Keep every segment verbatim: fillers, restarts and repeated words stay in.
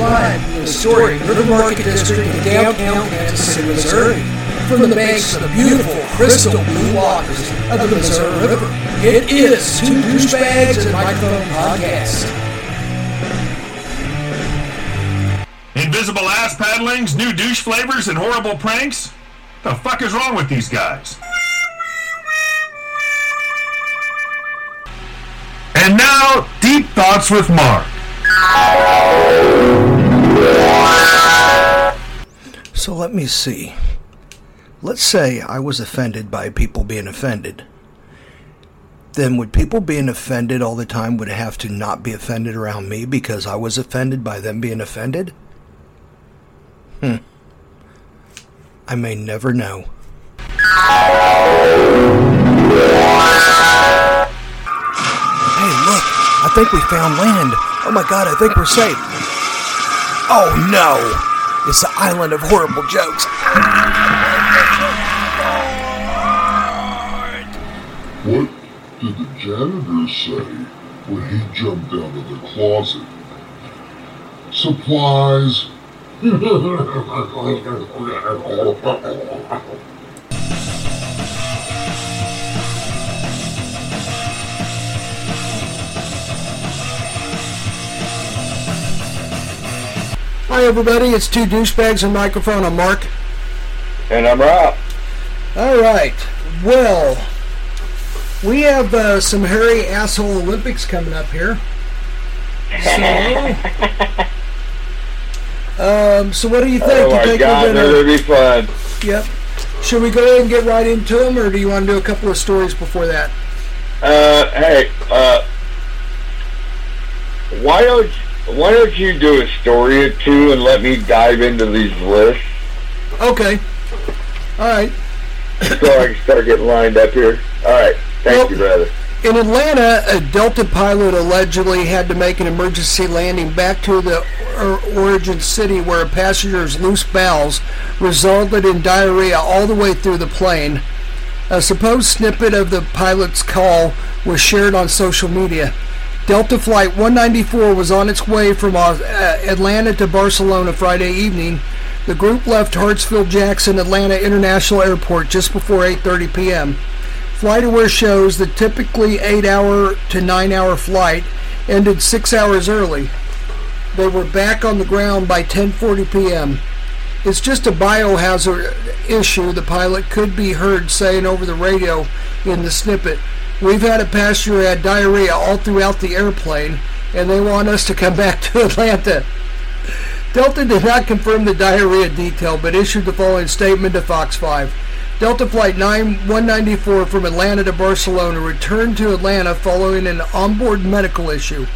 live the story of the Market District in downtown Kansas City, Missouri, from the banks of the beautiful crystal blue waters of the Missouri River. It is Two Douche Bags and Microphone Podcast. Invisible ass paddlings, new douche flavors, and horrible pranks? The fuck is wrong with these guys? And now, Deep Thoughts with Mark. So let me see. Let's say I was offended by people being offended. Then would people being offended all the time would have to not be offended around me because I was offended by them being offended? Hmm. I may never know. Hey, look. I think we found land. Oh my god, I think we're safe. Oh no! It's the island of horrible jokes. What did the janitor say when he jumped out of the closet? Supplies. Hi everybody, it's Two Douchebags and Microphone. I'm Mark. And I'm Rob. Alright, well, we have uh, some hairy asshole Olympics coming up here. So... Um, so what do you think? Oh my you God, they're going to be fun. Yep. Should we go ahead and get right into them, or do you want to do a couple of stories before that? Uh, hey, uh, why don't why don't you do a story or two and let me dive into these lists? Okay. All right. So I can start getting lined up here. All right. Thank well, you, brother. In Atlanta, a Delta pilot allegedly had to make an emergency landing back to the origin city where a passenger's loose bowels resulted in diarrhea all the way through the plane. A supposed snippet of the pilot's call was shared on social media. Delta Flight one ninety-four was on its way from Atlanta to Barcelona Friday evening. The group left Hartsfield-Jackson Atlanta International Airport just before eight thirty p.m. FlightAware shows the typically eight hour to nine hour flight ended six hours early. They were back on the ground by ten forty p.m. It's just a biohazard issue, the pilot could be heard saying over the radio in the snippet. We've had a passenger who had diarrhea all throughout the airplane, and they want us to come back to Atlanta. Delta did not confirm the diarrhea detail, but issued the following statement to Fox five. Delta Flight nine one ninety-four from Atlanta to Barcelona returned to Atlanta following an onboard medical issue.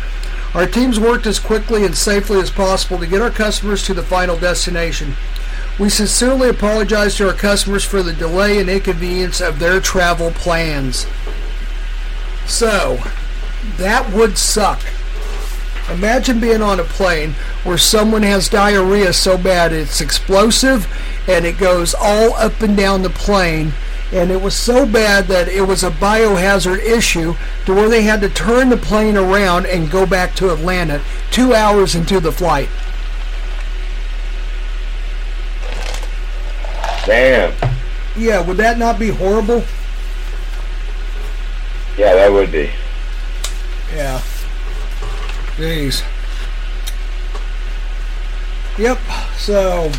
Our teams worked as quickly and safely as possible to get our customers to the final destination. We sincerely apologize to our customers for the delay and inconvenience of their travel plans. So, that would suck. Imagine being on a plane where someone has diarrhea so bad it's explosive and it goes all up and down the plane, and it was so bad that it was a biohazard issue to where they had to turn the plane around and go back to Atlanta two hours into the flight. Damn. Yeah, would that not be horrible? Yeah, that would be. Yeah. Jeez. Yep, so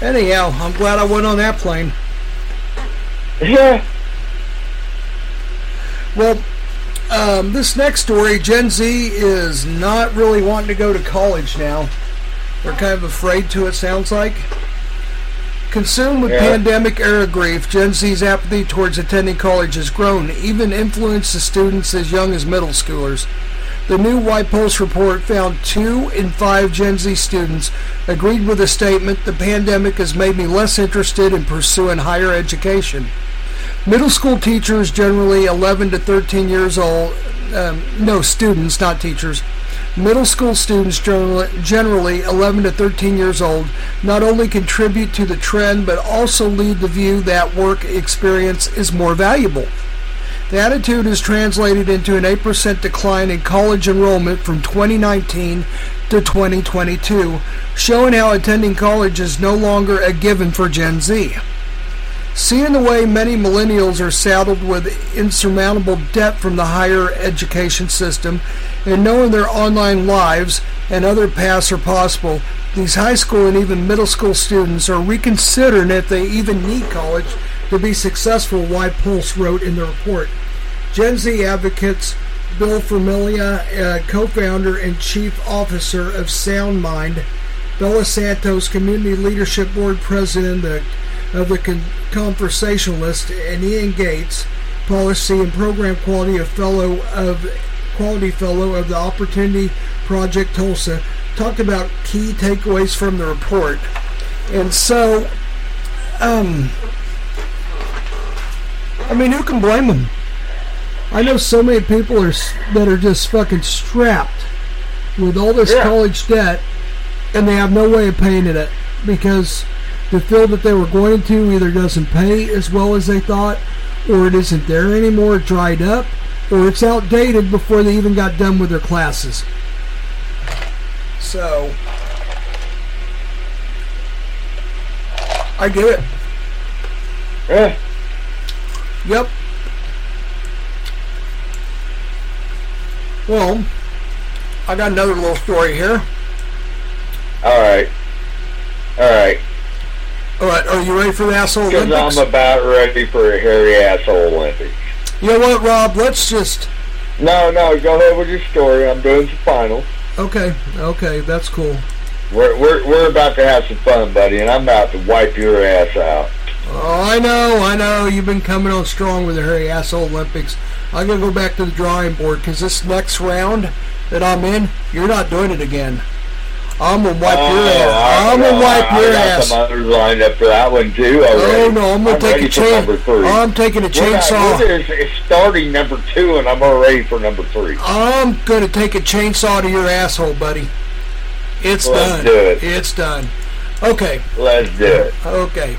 anyhow, I'm glad I went on that plane. Yeah. Well, um, this next story, Gen Z is not really wanting to go to college now. They're kind of afraid to, it sounds like. Consumed with yeah. pandemic-era grief, Gen Z's apathy towards attending college has grown, even influenced the students as young as middle schoolers. The new White Post report found two in five Gen Z students agreed with the statement, the pandemic has made me less interested in pursuing higher education. Middle school teachers, generally eleven to thirteen years old, um, no, students, not teachers. Middle school students, generally eleven to thirteen years old, not only contribute to the trend, but also lead the view that work experience is more valuable. The attitude is translated into an eight percent decline in college enrollment from twenty nineteen to twenty twenty-two, showing how attending college is no longer a given for Gen Z. Seeing the way many millennials are saddled with insurmountable debt from the higher education system, and knowing their online lives and other paths are possible, these high school and even middle school students are reconsidering if they even need college to be successful, Y Pulse wrote in the report. Gen Z advocates Bill Familia, co-founder and chief officer of Sound Mind, Bella Santos, community leadership board president of the, of the Conversationalist, and Ian Gates, policy and program quality of fellow of quality fellow of the Opportunity Project Tulsa, talked about key takeaways from the report. And so, um, I mean, who can blame them? I know so many people are that are just fucking strapped with all this yeah. college debt, and they have no way of paying it because the field that they were going to either doesn't pay as well as they thought, or it isn't there anymore, dried up, or it's outdated before they even got done with their classes. So, I get it. Yeah. Yep. Well, I got another little story here. All right. All right. All right, are you ready for the asshole Olympics? Because I'm about ready for a hairy asshole Olympics. You know what, Rob? Let's just... No, no, go ahead with your story. I'm doing some final. Okay, okay, that's cool. We're, we're, we're about to have some fun, buddy, and I'm about to wipe your ass out. Oh, I know, I know. You've been coming on strong with the hairy asshole Olympics. I'm going to go back to the drawing board because this next round that I'm in, you're not doing it again. I'm going to wipe oh, your ass. I'm going to wipe I your got ass. Some others lined up for that one, too. Already. Oh, no, I'm going to take a chainsaw. I'm taking a chainsaw. It's starting number two, and I'm already for number three. I'm going to take a chainsaw to your asshole, buddy. It's Let's done. Do it. It's done. Okay. Let's do it. Okay.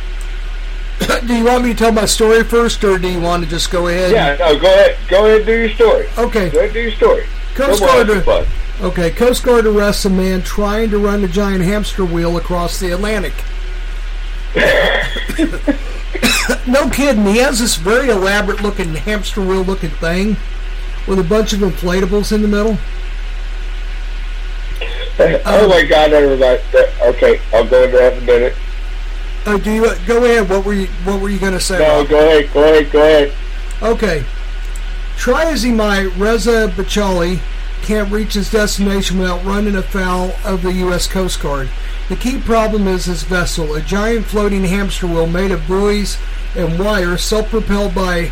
Do you want me to tell my story first, or do you want to just go ahead? Yeah, no, go ahead. Go ahead and do your story. Okay. Go ahead and do your story. Coast Guard, ar- okay, Coast Guard arrests a man trying to run a giant hamster wheel across the Atlantic. No kidding. He has this very elaborate-looking, hamster wheel-looking thing with a bunch of inflatables in the middle. Um, oh, my God. Everybody. Okay, I'll go into that in a minute. Oh, do you go ahead? What were you? What were you going to say? No, go ahead, go ahead, go ahead. Okay. Try as he might, Reza Bachali can't reach his destination without running afoul of the U S Coast Guard. The key problem is his vessel, a giant floating hamster wheel made of buoys and wire, self-propelled by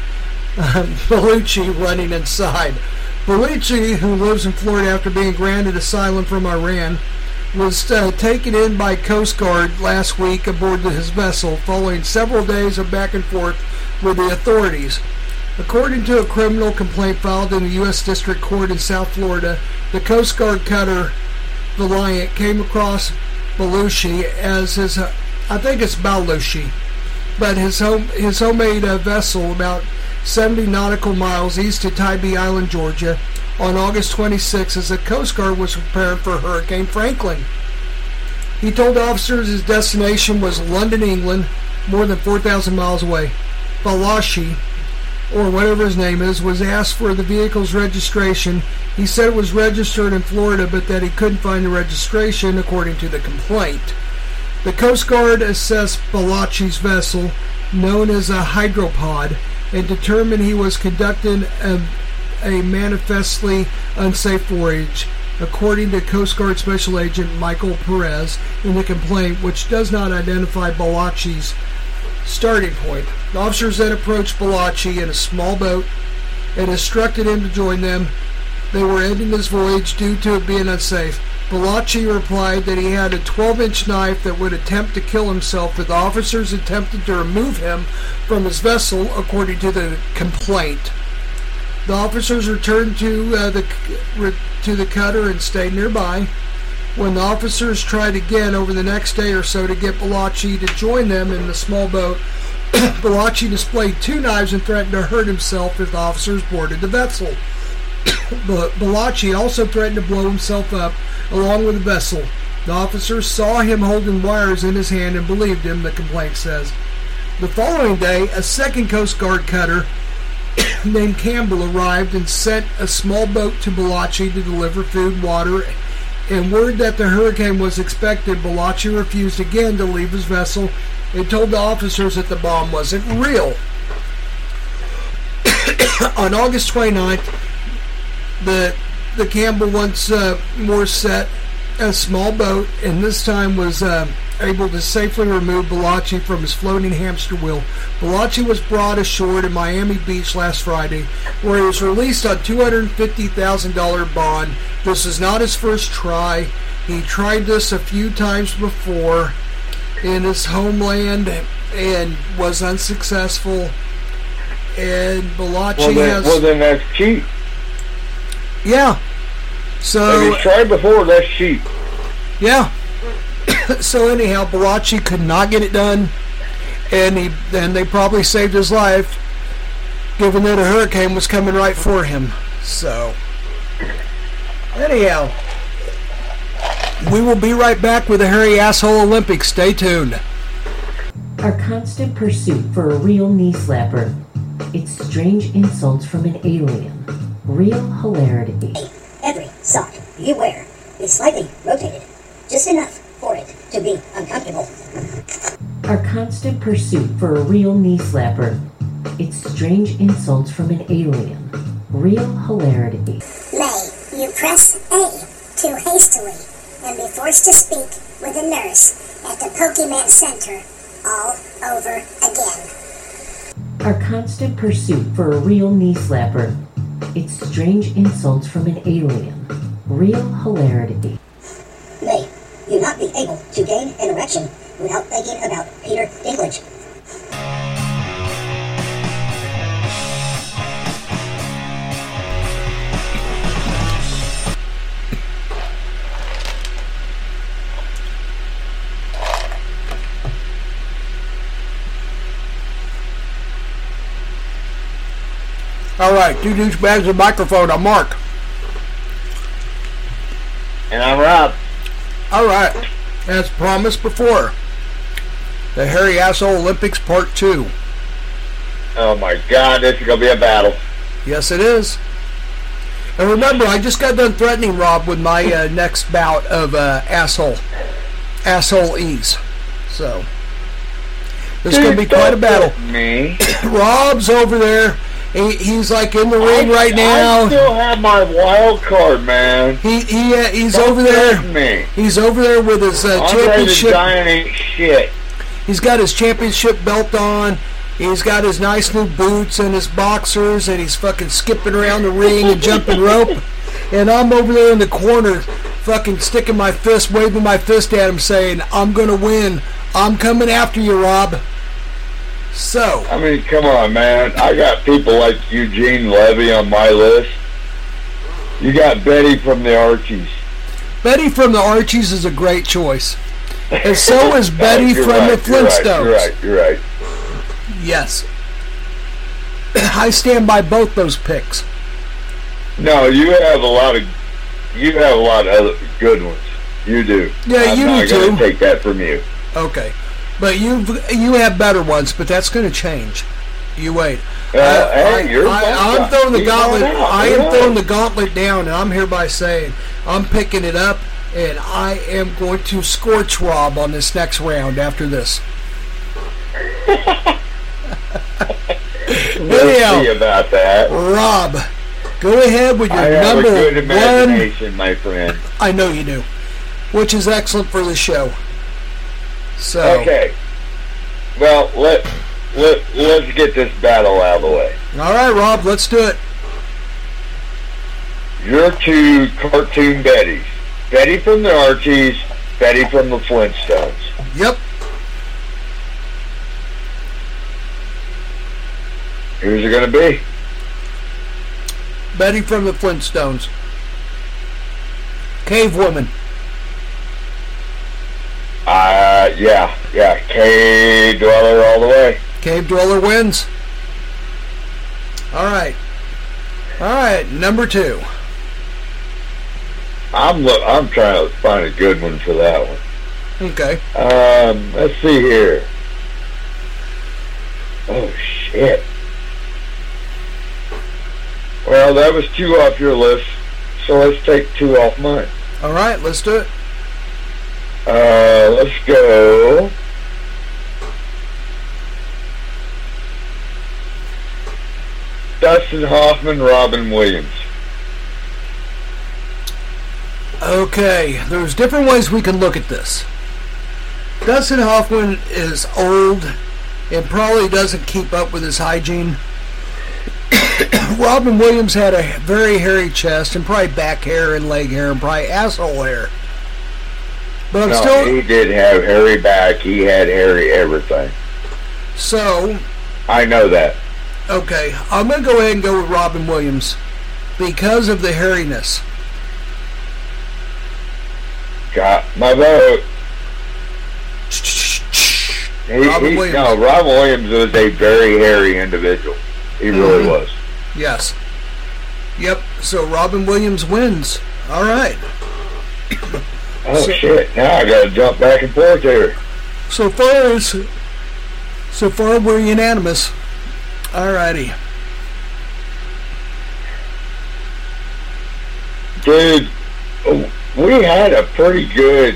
um, Bellucci running inside. Bellucci, who lives in Florida after being granted asylum from Iran, was uh, taken in by Coast Guard last week aboard his vessel following several days of back and forth with the authorities. According to a criminal complaint filed in the U S District Court in South Florida, the Coast Guard cutter Valiant came across Bellucci as his, uh, I think it's Bellucci, but his home his homemade uh, vessel about seventy nautical miles east of Tybee Island, Georgia, on August twenty-sixth as the Coast Guard was preparing for Hurricane Franklin. He told officers his destination was London, England, more than four thousand miles away. Bellucci, or whatever his name is, was asked for the vehicle's registration. He said it was registered in Florida, but that he couldn't find the registration, according to the complaint. The Coast Guard assessed Bellucci's vessel, known as a hydropod, and determined he was conducting a a manifestly unsafe voyage, according to Coast Guard Special Agent Michael Perez in the complaint, which does not identify Bellucci's starting point. The officers then approached Bellucci in a small boat and instructed him to join them. They were ending his voyage due to it being unsafe. Bellucci replied that he had a twelve-inch knife that would attempt to kill himself if the officers attempted to remove him from his vessel, according to the complaint. The officers returned to uh, the re, to the cutter and stayed nearby. When the officers tried again over the next day or so to get Bellucci to join them in the small boat, Bellocci displayed two knives and threatened to hurt himself if the officers boarded the vessel. Bellocci also threatened to blow himself up along with the vessel. The officers saw him holding wires in his hand and believed him, the complaint says. The following day, a second Coast Guard cutter named Campbell arrived and sent a small boat to Bellocci to deliver food, water, and word that the hurricane was expected. Bellocci refused again to leave his vessel and told the officers that the bomb wasn't real. On August twenty-ninth, the the Campbell once uh, more set a small boat, and this time was uh, able to safely remove Bellocci from his floating hamster wheel. Bellocci was brought ashore to Miami Beach last Friday, where he was released on two hundred fifty thousand dollars bond. This is not his first try. He tried this a few times before in his homeland and was unsuccessful. And Bellocci well, then, has... Well, then that's cheap. Yeah. So... If he's tried before, that's cheap. Yeah. So anyhow, Bellocci could not get it done, and he and they probably saved his life, given that a hurricane was coming right for him. So, anyhow, we will be right back with the Hairy Asshole Olympics. Stay tuned. Our constant pursuit for a real knee slapper. It's strange insults from an alien. Real hilarity. Every sock you wear is slightly rotated, just enough for it to be uncomfortable. Our constant pursuit for a real knee slapper. It's strange insults from an alien. Real hilarity. May you press A too hastily and be forced to speak with a nurse at the Pokemon Center all over again. Our constant pursuit for a real knee slapper. It's strange insults from an alien. Real hilarity. May you not be able to gain an erection without thinking about Peter Dinklage. All right, two douche bags and microphone. I'm Mark. And I'm Rob. All right, as promised before, the Hairy Asshole Olympics Part two. Oh my God, this is going to be a battle. Yes, it is. And remember, I just got done threatening Rob with my uh, next bout of uh, asshole, asshole-ese. So, this is going to be quite a battle. Me. Rob's over there. He, he's like in the ring I, right now. I still have my wild card, man. He he uh, he's Don't over there. Me. He's over there with his uh, championship. Ain't shit. He's got his championship belt on. He's got his nice new boots and his boxers, and he's fucking skipping around the ring and jumping rope. And I'm over there in the corner, fucking sticking my fist, waving my fist at him, saying, "I'm gonna win. I'm coming after you, Rob." So I mean, come on, man. I got people like Eugene Levy on my list. You got Betty from the Archies. Betty from the Archies is a great choice. And so is Betty from right, the Flintstones. You're right, you're right, you're right. Yes. I stand by both those picks. No, you have a lot of you have a lot of other good ones. You do. Yeah, I'm you do too. I'm not going to take that from you. Okay. But you you have better ones, but that's going to change. You wait. Uh, uh, hey, I, you're I, I, I'm throwing the gauntlet. I am throwing the gauntlet down, and I'm hereby saying I'm picking it up, and I am going to scorch Rob on this next round after this. We'll see about that, Rob. Go ahead with your I have number a good imagination, one. My friend. I know you do, which is excellent for the show. So. Okay. Well, let, let, let's get this battle out of the way. All right, Rob, let's do it. Your two cartoon Bettys. Betty from the Archies, Betty from the Flintstones. Yep. Who's it going to be? Betty from the Flintstones. Cave woman. Uh, yeah, yeah, cave dweller all the way. Cave Dweller wins. All right. All right, number two. I'm look, I'm trying to find a good one for that one. Okay. Um, let's see here. Oh, shit. Well, that was two off your list, so let's take two off mine. All right, let's do it. Uh, let's go. Dustin Hoffman, Robin Williams. Okay, there's different ways we can look at this. Dustin Hoffman is old and probably doesn't keep up with his hygiene. Robin Williams had a very hairy chest and probably back hair and leg hair and probably asshole hair. But I'm no, still... he did have hairy back. He had hairy everything. So... I know that. Okay, I'm going to go ahead and go with Robin Williams because of the hairiness. Got my vote. He, Robin he, Williams. No, Robin Williams was a very hairy individual. He really mm-hmm. was. Yes. Yep, so Robin Williams wins. All right. Oh, so, shit. Now I got to jump back and forth here. So far, as, so far we're unanimous. All righty. Dude, we had a pretty good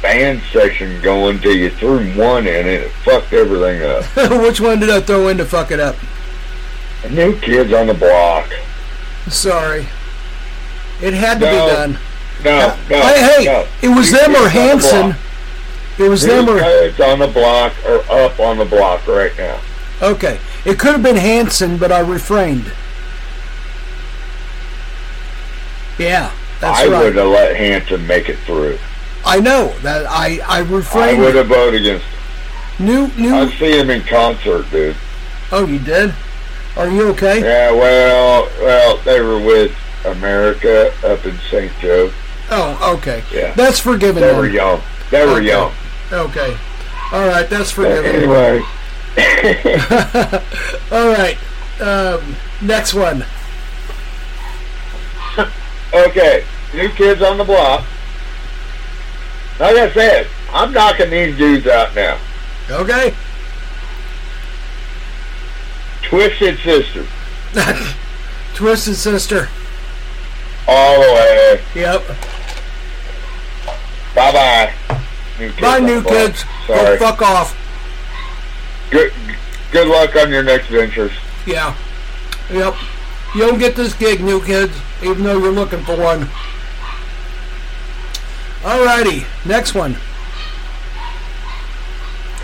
band section going till you threw one in and it fucked everything up. Which one did I throw in to fuck it up? New Kids on the Block. Sorry. It had to no, be done. No, no, hey, hey, no. It was New them or Hanson. The it was New them or... New Kids on the Block or Up on the Block right now. Okay. It could have been Hanson, but I refrained. Yeah, that's I right. I would have let Hanson make it through. I know that I, I refrained. I would have voted against him. New, new. I see him in concert, dude. Oh, you did? Are you okay? Yeah, well, well, they were with America up in Saint Joe. Oh, okay. Yeah, that's forgiven. They were young. They okay. were young. Okay. All right, that's forgiven. But anyway. All right. Um, next one. Okay, New Kids on the Block. Like I said, I'm knocking these dudes out now. Okay. Twisted Sister. Twisted Sister. All the way. Yep. Bye-bye. New kids Bye, new kids. Sorry. Go fuck off. Good, good luck on your next ventures. Yeah. Yep. You don't get this gig, new kids, even though you're looking for one. Alrighty, next one.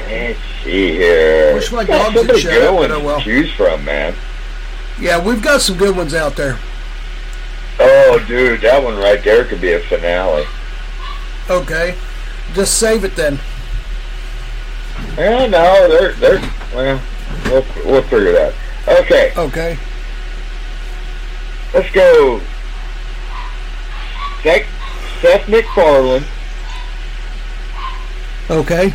Let's see here. Wish my dogs would shut up, but oh well. Choose from, man. Yeah, we've got some good ones out there. Oh, dude, that one right there could be a finale. Okay, just save it then. Yeah, no, they're they're well, we'll we'll figure it out. Okay. Okay. Let's go. Next. Seth MacFarlane. Okay.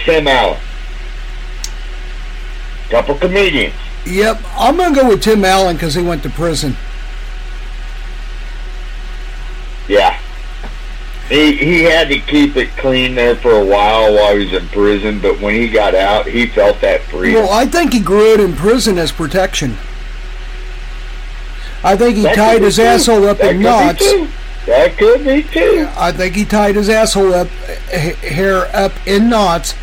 Tim Allen. Couple comedians. Yep, I'm going to go with Tim Allen because he went to prison. Yeah. He he had to keep it clean there for a while while he was in prison, but when he got out, he felt that freedom. Well, I think he grew it in prison as protection. I think he that tied his asshole up that in knots. That could be too. I think he tied his asshole up, hair up in knots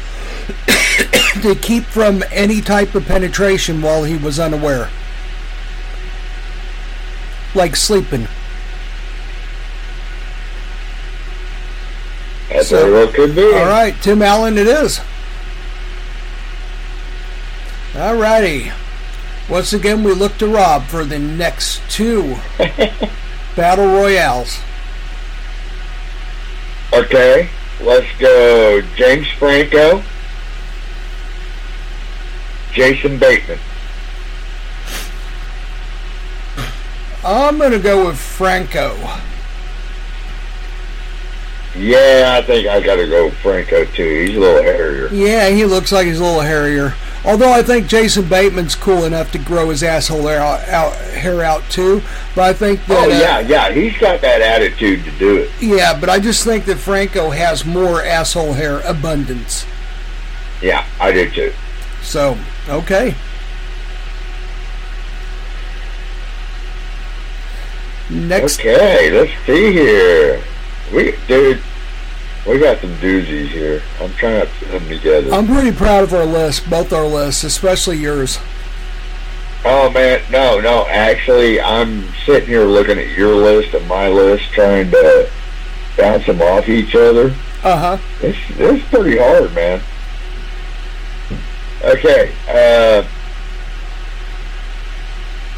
to keep from any type of penetration while he was unaware. Like sleeping. That's so, what it could be. All right, Tim Allen it is. All righty. Once again, we look to Rob for the next two battle royales. Okay, let's go James Franco, Jason Bateman. I'm going to go with Franco. Yeah, I think I got to go Franco, too. He's a little hairier. Yeah, he looks like he's a little hairier. Although I think Jason Bateman's cool enough to grow his asshole hair out, out, hair out too. But I think that... Oh, yeah, uh, yeah. He's got that attitude to do it. Yeah, but I just think that Franco has more asshole hair abundance. Yeah, I do, too. So, okay. Next. Okay, let's see here. We, dude, we got some doozies here. I'm trying to put them together. I'm pretty proud of our list, both our lists, especially yours. Oh, man, no, no. Actually, I'm sitting here looking at your list and my list, trying to bounce them off each other. Uh-huh. It's, it's pretty hard, man. Okay, uh...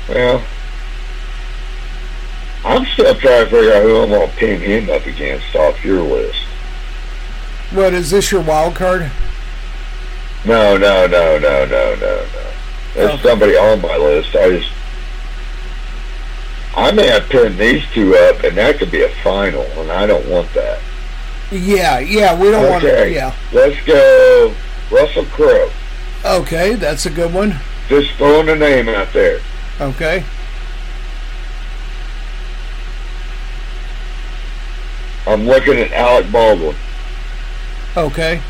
Well... I'm still trying to figure out who I'm going to pin him up against off your list. What, is this your wild card? No, no, no, no, no, no, no. There's okay. somebody on my list. I just... I may have pinned these two up, and that could be a final, and I don't want that. Yeah, yeah, we don't okay. want that, yeah. Let's go Russell Crowe. Okay, that's a good one. Just throwing a name out there. Okay. I'm looking at Alec Baldwin. Okay.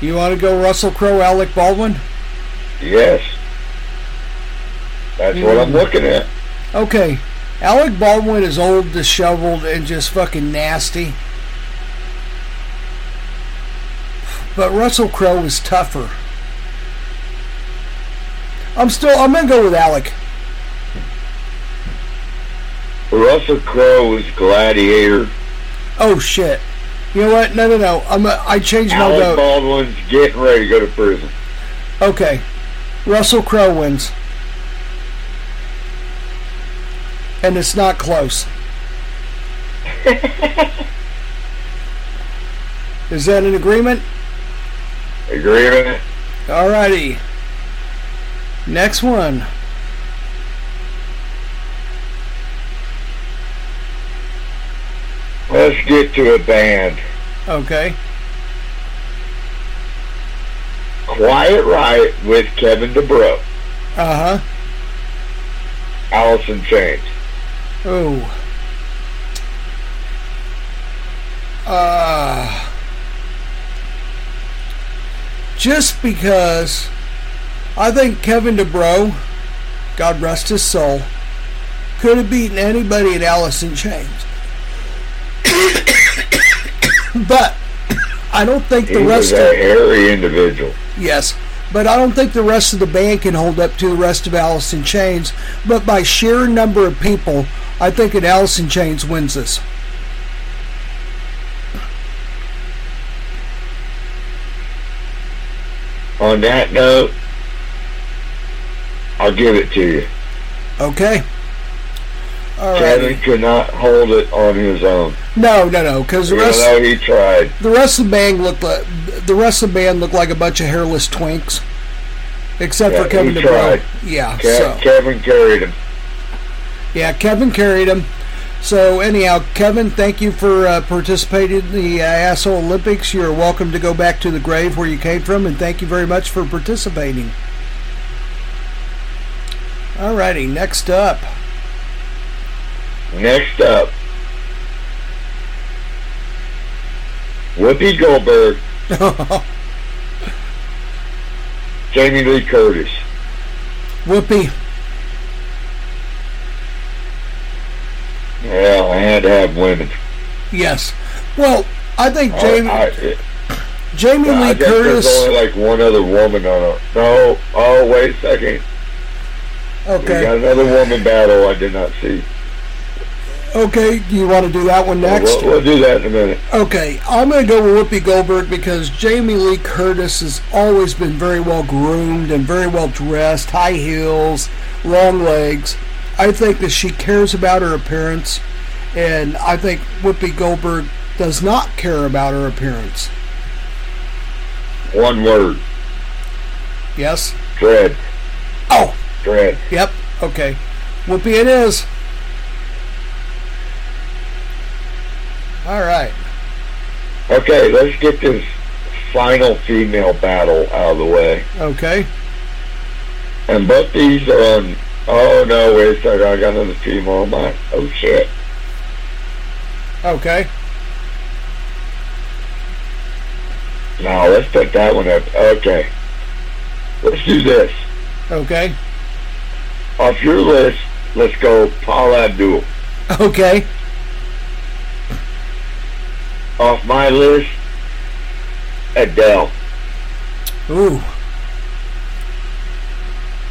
You want to go Russell Crowe, Alec Baldwin? Yes. That's you what I'm looking at. Okay. Alec Baldwin is old, disheveled, and just fucking nasty. But Russell Crowe is tougher. I'm still... I'm going to go with Alec. Russell Crowe was Gladiator. Oh, shit. You know what? No, no, no. I'm a, I changed Alec my vote. Alec Baldwin's getting ready to go to prison. Okay. Russell Crowe wins. And it's not close. Is that an agreement? Agreement. Alrighty. Next one. Let's get to a band. Okay. Quiet Riot with Kevin DeBrow. Uh-huh. Alice in Chains. Oh. Uh. Just because I think Kevin DeBrow, God rest his soul, could have beaten anybody at Alice in Chains. But I don't think the he rest was a of hairy individual. Yes, but I don't think the rest of the band can hold up to the rest of Alice in Chains. But by sheer number of people, I think that Alice in Chains wins this. On that note, I'll give it to you. Okay. All Kevin right. could not hold it on his own. No, no, no, because the rest know, he tried. The rest of the band looked like the rest of the band looked like a bunch of hairless twinks, except yeah, for Kevin DeBrow. Yeah, Ke- so. Kevin carried him. Yeah, Kevin carried him. So anyhow, Kevin, thank you for uh, participating in the uh, Asshole Olympics. You're welcome to go back to the grave where you came from, and thank you very much for participating. All righty, next up. Next up, Whoopi Goldberg, Jamie Lee Curtis. Whoopi. Well, I had to have women. Yes. Well, I think Jamie I, I, it, Jamie no, Lee I guess Curtis. There's only like one other woman on her. No. Oh, wait a second. Okay. We got another woman battle I did not see. Okay, do you want to do that one next? We'll, we'll, we'll do that in a minute. Okay, I'm going to go with Whoopi Goldberg because Jamie Lee Curtis has always been very well groomed and very well dressed, high heels, long legs. I think that she cares about her appearance, and I think Whoopi Goldberg does not care about her appearance. One word. Yes? Dread. Oh! Dread. Yep, okay. Whoopi it is. All right. Okay, let's get this final female battle out of the way. Okay. And both these are on... Oh, no, wait a second. I got another female on mine. Oh, shit. Okay. No, let's put that one up. Okay. Let's do this. Okay. Off your list, let's go Paula Abdul. Okay. Off my list, Adele. Ooh.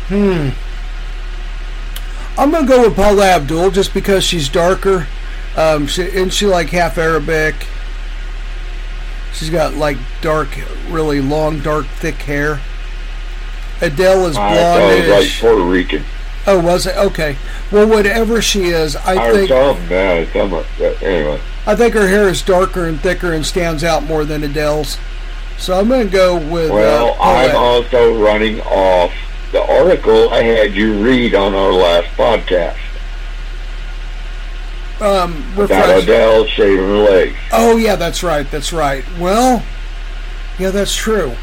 Hmm. I'm going to go with Paula Abdul just because she's darker. Um, she, isn't she like half Arabic? She's got like dark, really long, dark, thick hair. Adele is blonde-ish. I thought it was like Puerto Rican. Oh, was it? Okay. Well, whatever she is, I, I think... I was talking about it. I'm talking about, anyway. I think her hair is darker and thicker and stands out more than Adele's. So I'm going to go with... Well, uh, I'm also running off the article I had you read on our last podcast. Um, about Adele shaving her legs. Oh, yeah, that's right. That's right. Well, yeah, that's true.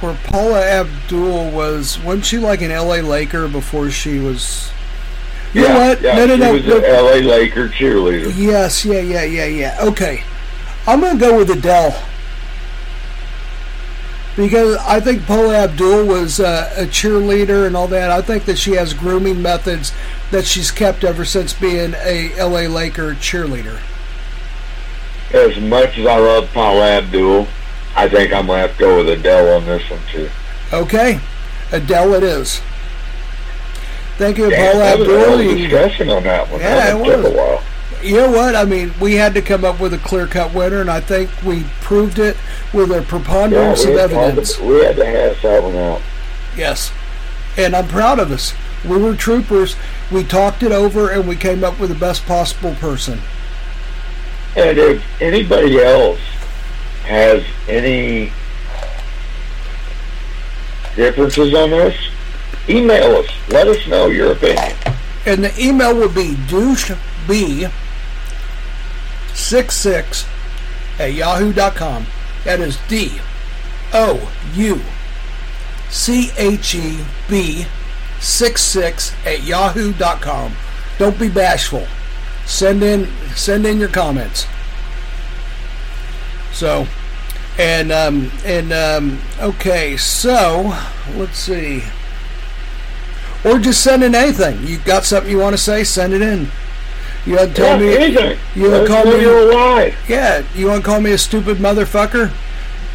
Where Paula Abdul was, wasn't she like an L A. Laker before she was... You yeah, know what? Yeah, no, no, she no, was no. an L A. Laker cheerleader. Yes, yeah, yeah, yeah, yeah. Okay. I'm going to go with Adele. Because I think Paula Abdul was uh, a cheerleader and all that. I think that she has grooming methods that she's kept ever since being a L A. Laker cheerleader. As much as I love Paula Abdul, I think I'm going to have to go with Adele on this one, too. Okay. Adele it is. Thank you, Damn, Paula Abdul. That was a little discussion on that one. Yeah, that it took was. a while. You know what? I mean, we had to come up with a clear-cut winner, and I think we proved it with a preponderance yeah, of evidence. To, we had to hash that one out. Yes. And I'm proud of us. We were troopers. We talked it over, and we came up with the best possible person. And if anybody else has any differences on this, email us. Let us know your opinion. And the email will be doucheb sixty-six at yahoo dot com. That is D O U C H E B sixty-six at yahoo dot com. Don't be bashful. Send in send in your comments. So, and, um, and, um, okay, so, let's see. Or just send in anything. You got something you want to say, send it in. You want to tell yeah, me... anything. You want to call me... you're alive. Yeah, you want to call me a stupid motherfucker?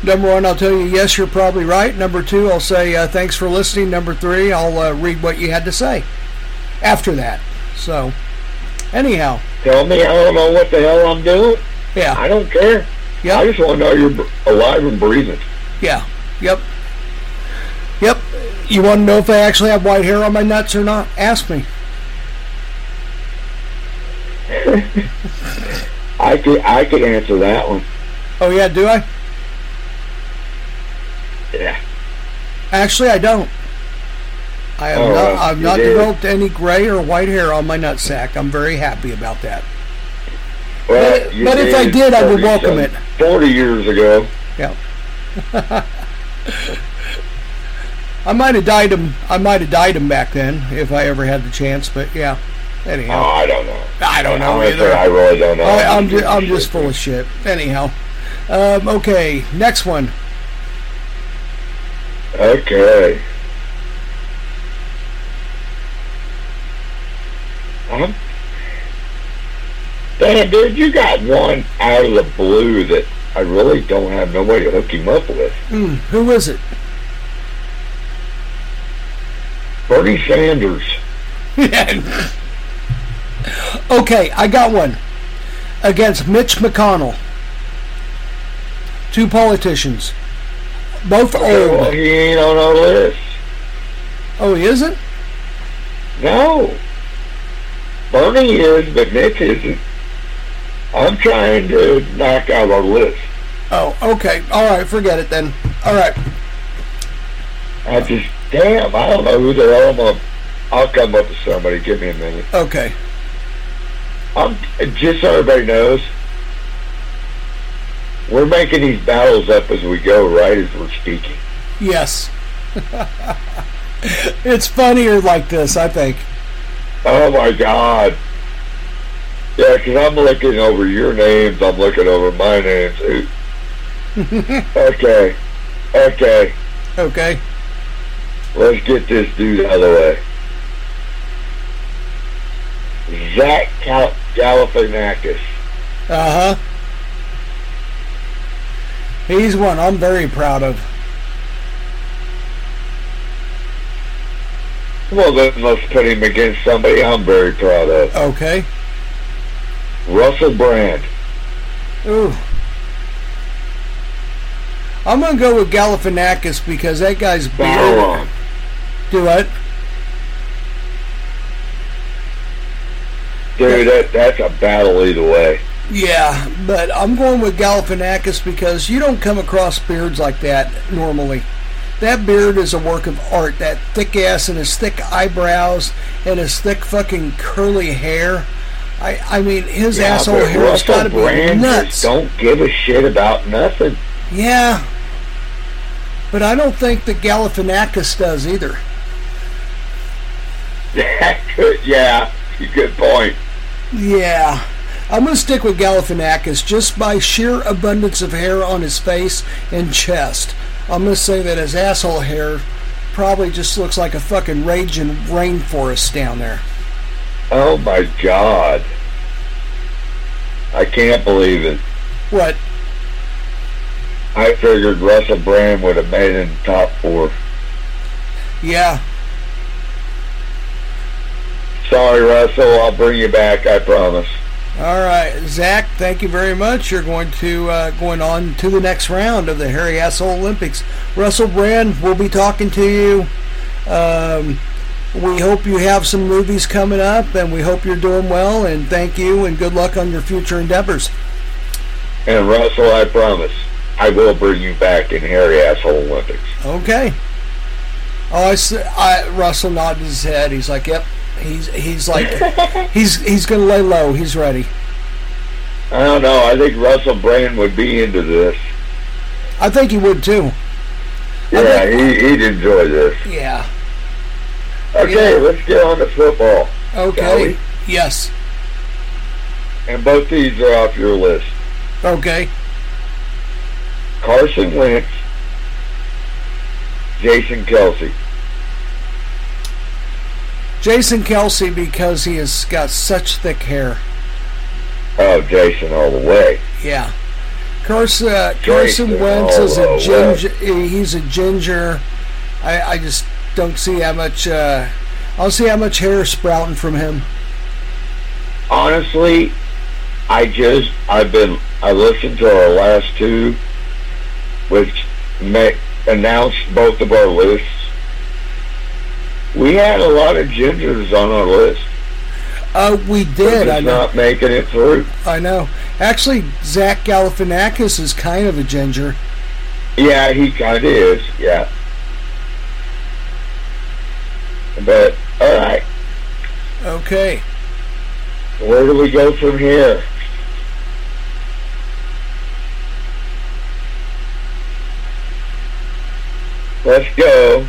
Number one, I'll tell you, yes, you're probably right. Number two, I'll say, uh, thanks for listening. Number three, I'll uh, read what you had to say after that. So, anyhow. Tell me I don't know what the hell I'm doing. Yeah. I don't care. Yep. I just want to know you're alive and breathing. Yeah. Yep. Yep. You want to know if I actually have white hair on my nuts or not? Ask me. I could I could answer that one. Oh yeah, do I? Yeah. Actually, I don't. I have oh, not. Uh, I've not did. developed any gray or white hair on my nutsack. I'm very happy about that. Well, but, but if I did, I would welcome it. Forty years ago. Yeah. I might have dyed him. I might have dyed him back then if I ever had the chance. But yeah, anyhow. Oh, I don't know. I don't know Honestly, either. I really don't know. I, I'm just, I'm just full of shit. Anyhow, um, okay. Next one. Okay. Um. Damn, dude, you got one out of the blue that I really don't have no way to hook him up with. Mm, who is it? Bernie Sanders. Okay, I got one. Against Mitch McConnell. Two politicians. Both old. Well, he ain't on our list. Oh, he isn't? No. Bernie is, but Mitch isn't. I'm trying to knock out our list. Oh, okay. All right, forget it then. All right. I just... Damn, I don't know who the hell I'm up. I'll come up with somebody. Give me a minute. Okay. I'm, just so everybody knows, we're making these battles up as we go, right, as we're speaking. Yes. It's funnier like this, I think. Oh, my God. Yeah, because I'm looking over your names. I'm looking over my names. Okay. Okay. Okay. Let's get this dude out of the way. Zach Gal- Galifianakis. Uh-huh. He's one I'm very proud of. Well, then let's put him against somebody I'm very proud of. Okay. Russell Brand. Ooh. I'm going to go with Galifianakis because that guy's beard. Do what? Dude, that, that's a battle either way. Yeah, but I'm going with Galifianakis because you don't come across beards like that normally. That beard is a work of art. That thick ass and his thick eyebrows and his thick fucking curly hair. I I mean, his yeah, asshole hair's got to be nuts. Don't give a shit about nothing. Yeah. But I don't think that Galifianakis does either. Yeah, good point. Yeah. I'm going to stick with Galifianakis just by sheer abundance of hair on his face and chest. I'm going to say that his asshole hair probably just looks like a fucking raging rainforest down there. Oh, my God. I can't believe it. What? I figured Russell Brand would have made it in the top four. Yeah. Sorry, Russell. I'll bring you back, I promise. All right, Zach, thank you very much. You're going to uh, going on to the next round of the Hairy Asshole Olympics. Russell Brand, we'll be talking to you. Um, we hope you have some movies coming up, and we hope you're doing well, and thank you, and good luck on your future endeavors. And, Russell, I promise, I will bring you back in Hairy Asshole Olympics. Okay. Oh, I, I, Russell nodded his head. He's like, yep. He's he's like he's he's gonna lay low. He's ready. I don't know. I think Russell Brand would be into this. I think he would too. Yeah, think, he, he'd enjoy this. Yeah. Okay, yeah. Let's get on to football. Okay. Yes. And both these are off your list. Okay. Carson Wentz, Jason Kelce. Jason Kelce because he has got such thick hair. Oh, Jason all the way. Yeah. Carson, uh, Carson Wentz is a ginger. Way. He's a ginger. I, I just don't see how much... Uh, I'll see how much hair is sprouting from him. Honestly, I just... I've been... I listened to our last two, which may, announced both of our lists. We had a lot of gingers on our list. Uh, we did. I know. Not making it through. I know. Actually, Zach Galifianakis is kind of a ginger. Yeah, he kind of is. Yeah. But all right. Okay. Where do we go from here? Let's go.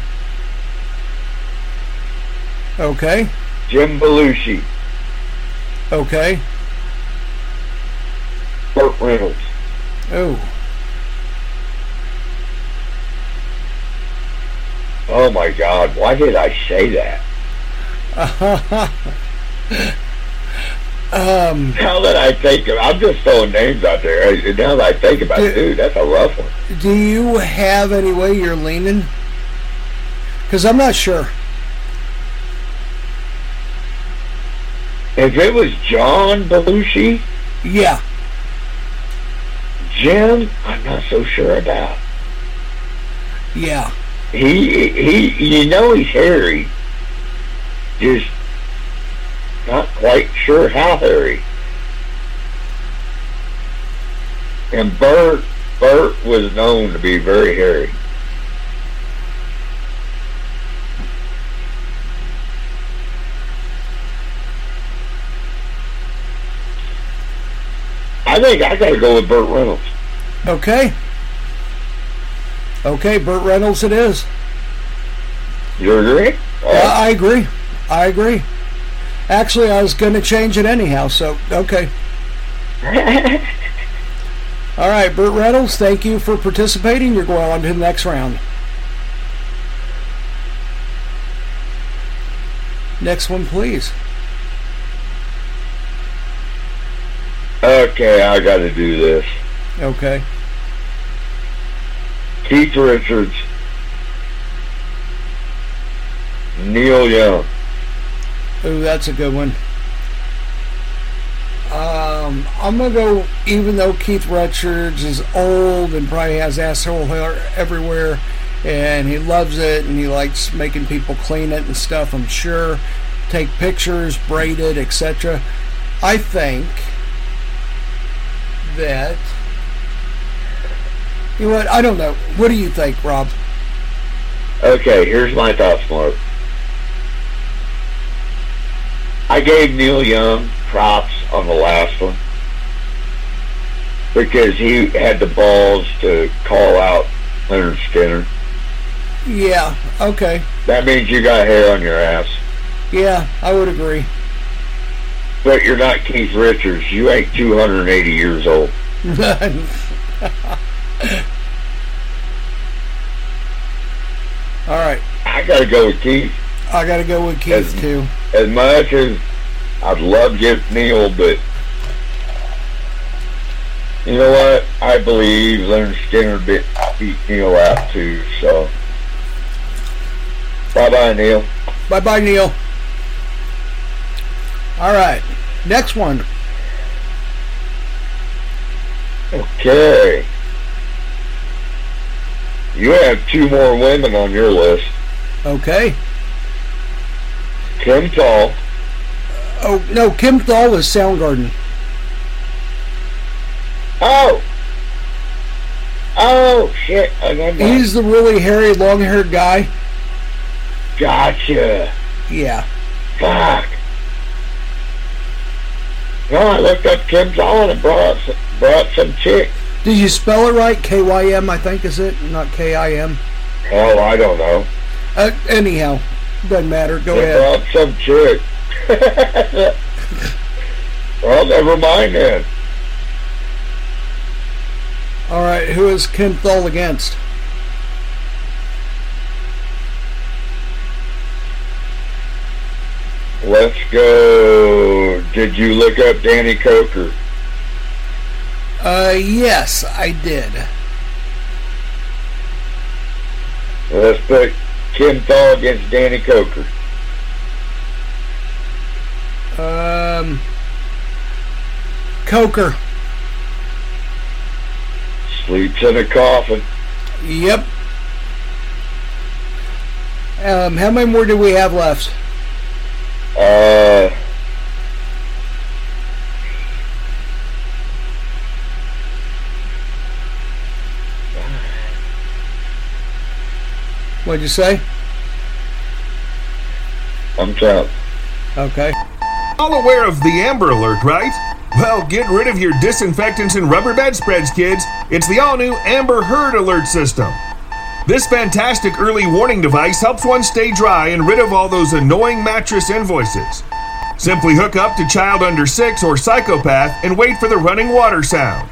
Okay. Jim Belushi. Okay. Burt Reynolds. Oh. Oh my God, why did I say that? um, now that I think of it, I'm just throwing names out there. Now that I think about it, dude, that's a rough one. Do you have any way you're leaning? Because I'm not sure. If it was John Belushi? Yeah. Jim? I'm not so sure about. Yeah. He, he, you know he's hairy. Just not quite sure how hairy. And Bert, Bert was known to be very hairy. I think I gotta go with Burt Reynolds. Okay. Okay, Burt Reynolds it is. You agree? All yeah, right. I agree. I agree. Actually, I was going to change it anyhow, so, okay. All right, Burt Reynolds, thank you for participating. You're going on to the next round. Next one, please. Okay, I got to do this. Okay. Keith Richards. Neil Young. Ooh, that's a good one. Um, I'm going to go, even though Keith Richards is old and probably has asshole hair everywhere, and he loves it, and he likes making people clean it and stuff, I'm sure, take pictures, braid it, et cetera. I think that, you know what, I don't know. What do you think, Rob? Okay, here's my thoughts, Mark. I gave Neil Young props on the last one because he had the balls to call out Leonard Skinner. Yeah, okay. That means you got hair on your ass. Yeah, I would agree. But you're not Keith Richards. You ain't two hundred eighty years old. All right. I got to go with Keith. I got to go with Keith, as, too. As much as I'd love to get Neil, but you know what? I believe Leonard Skinner beat Neil out, too, so bye-bye, Neil. Bye-bye, Neil. All right. Next one. Okay. You have two more women on your list. Okay. Kim Thal. Oh, no, Kim Thal is Soundgarden. Oh! Oh, shit. He's the really hairy, long-haired guy. Gotcha. Yeah. Fuck. No, I looked up Kim Thal and brought up some, brought up some chick. Did you spell it right? K Y M, I think, is it? Not K I M. Oh, I don't know. Uh, anyhow, doesn't matter. Go they ahead. Brought some chick. Well, never mind then. All right, who is Kim Thal against? Let's go. Did you look up Danny Coker? Uh, yes, I did. Let's put Kim Thal against Danny Coker. Um, Coker. Sleeps in a coffin. Yep. Um, how many more do we have left? Uh... What'd you say? I'm trapped. Okay. All aware of the Amber Alert, right? Well, get rid of your disinfectants and rubber bedspreads, kids. It's the all-new Amber Heard Alert system. This fantastic early warning device helps one stay dry and rid of all those annoying mattress invoices. Simply hook up to child under six or psychopath and wait for the running water sound.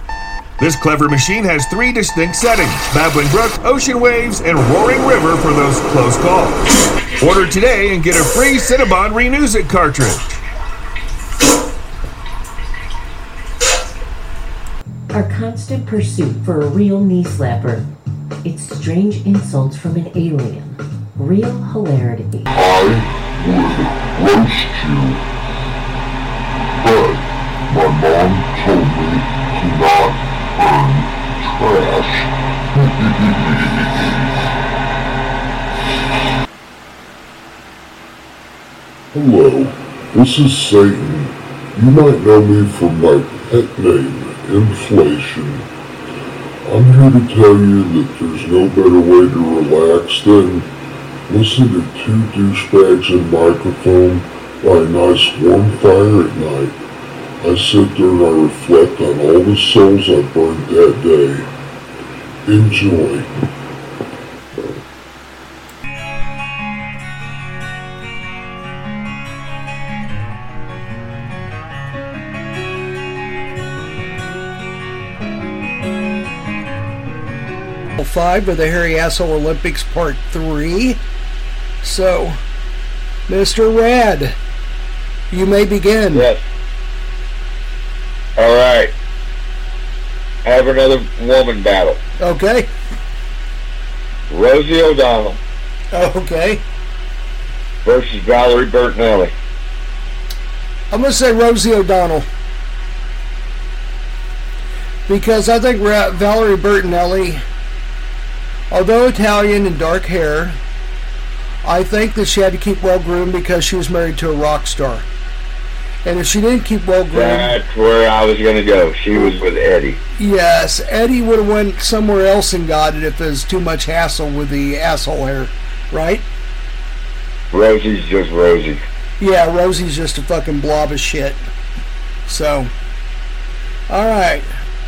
This clever machine has three distinct settings: Babbling Brook, Ocean Waves, and Roaring River for those close calls. Order today and get a free Cinnabon Renews It cartridge. Our constant pursuit for a real knee slapper. It's strange insults from an alien. Real hilarity. I would roast you, but my mom told me to not. Hello, this is Satan. You might know me from my pet name, Inflation. I'm here to tell you that there's no better way to relax than listen to Two Douche Bags and Microphone by a nice warm fire at night. I sit there and I reflect on all the souls I burned that day. Enjoy. Five of the Hairy Asshole Olympics Part three. So, Mister Rad, you may begin. Yes. All right. I have another woman battle. Okay. Rosie O'Donnell. Okay. Versus Valerie Bertinelli. I'm going to say Rosie O'Donnell. Because I think Valerie Bertinelli, although Italian and dark hair, I think that she had to keep well groomed because she was married to a rock star. And if she didn't keep well groomed... That's where I was going to go. She was with Eddie. Yes, Eddie would have went somewhere else and got it if there's too much hassle with the asshole hair, right? Rosie's just Rosie. Yeah, Rosie's just a fucking blob of shit. So, alright.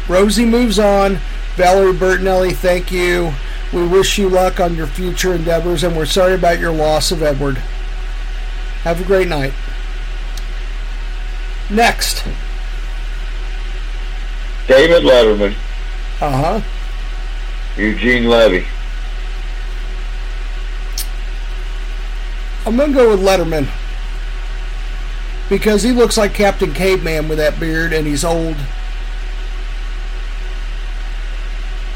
Rosie moves on. Valerie Bertinelli, thank you. We wish you luck on your future endeavors, and we're sorry about your loss of Edward. Have a great night. Next. David Letterman. Uh-huh. Eugene Levy. I'm going to go with Letterman. Because he looks like Captain Caveman with that beard, and he's old.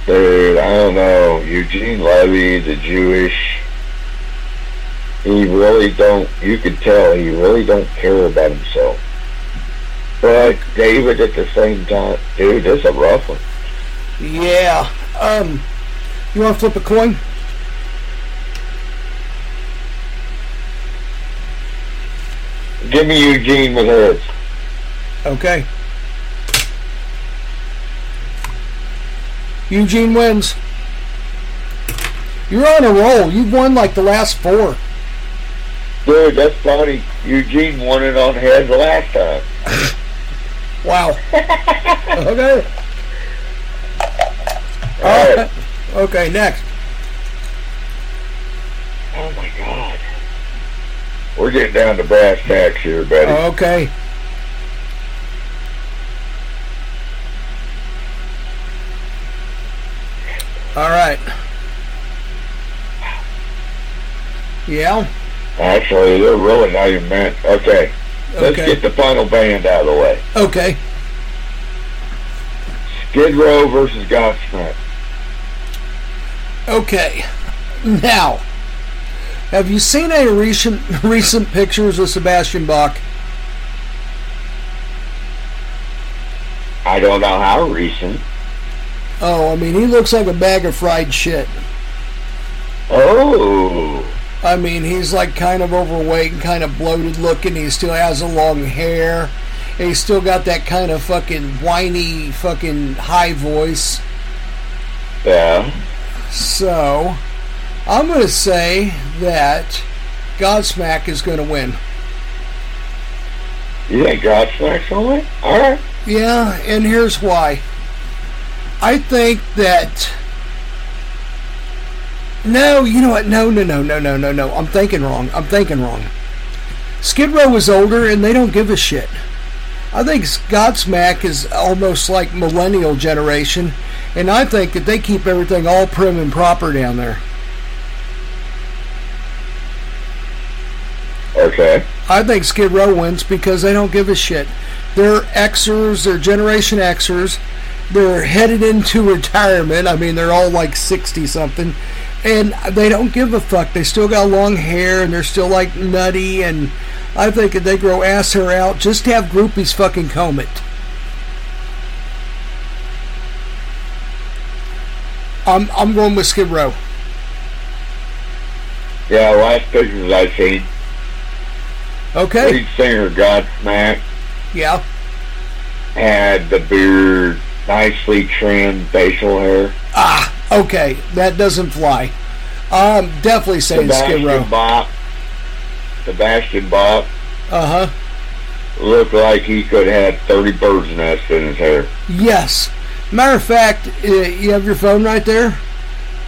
Dude, I don't know. Eugene Levy, the Jewish, he really don't, you could tell, he really don't care about himself. But David at the same time, dude, that's a rough one. Yeah. Um, you want to flip a coin? Give me Eugene with heads. Okay. Eugene wins. You're on a roll. You've won like the last four. Dude, that's funny. Eugene won it on heads last time. Wow. Okay. All right. Okay, next. Oh, my God. We're getting down to brass tacks here, buddy. Okay. All right. Yeah? Actually, they're really not even meant. Okay. Let's okay. get the final band out of the way. Okay. Skid Row versus Godsmack. Okay. Now, have you seen any recent, recent pictures of Sebastian Bach? I don't know how recent. Oh, I mean, he looks like a bag of fried shit. Oh. I mean, he's like kind of overweight and kind of bloated looking. He still has the long hair. And he's still got that kind of fucking whiny, fucking high voice. Yeah. So, I'm going to say that Godsmack is going to win. You think Godsmack's going to win? All right. Yeah, and here's why. I think that, no, you know what, no, no, no, no, no, no, no, I'm thinking wrong, I'm thinking wrong. Skid Row is older and they don't give a shit. I think Godsmack is almost like millennial generation, and I think that they keep everything all prim and proper down there. Okay. I think Skid Row wins because they don't give a shit. They're Xers, they're Generation Xers. They're headed into retirement. I mean, they're all like sixty-something. And they don't give a fuck. They still got long hair, and they're still like nutty. And I think if they grow ass hair out, just have groupies fucking comb it. I'm, I'm going with Skid Row. Yeah, last pictures I've seen. Okay. Lead singer Godsmack. Yeah. Had the beard... Nicely trimmed facial hair. Ah, okay. That doesn't fly. I'm definitely saying Sebastian Skid Row. Sebastian Bach. Sebastian Bach. Uh-huh. looked like he could have had thirty birds' nests in his hair. Yes. Matter of fact, you have your phone right there?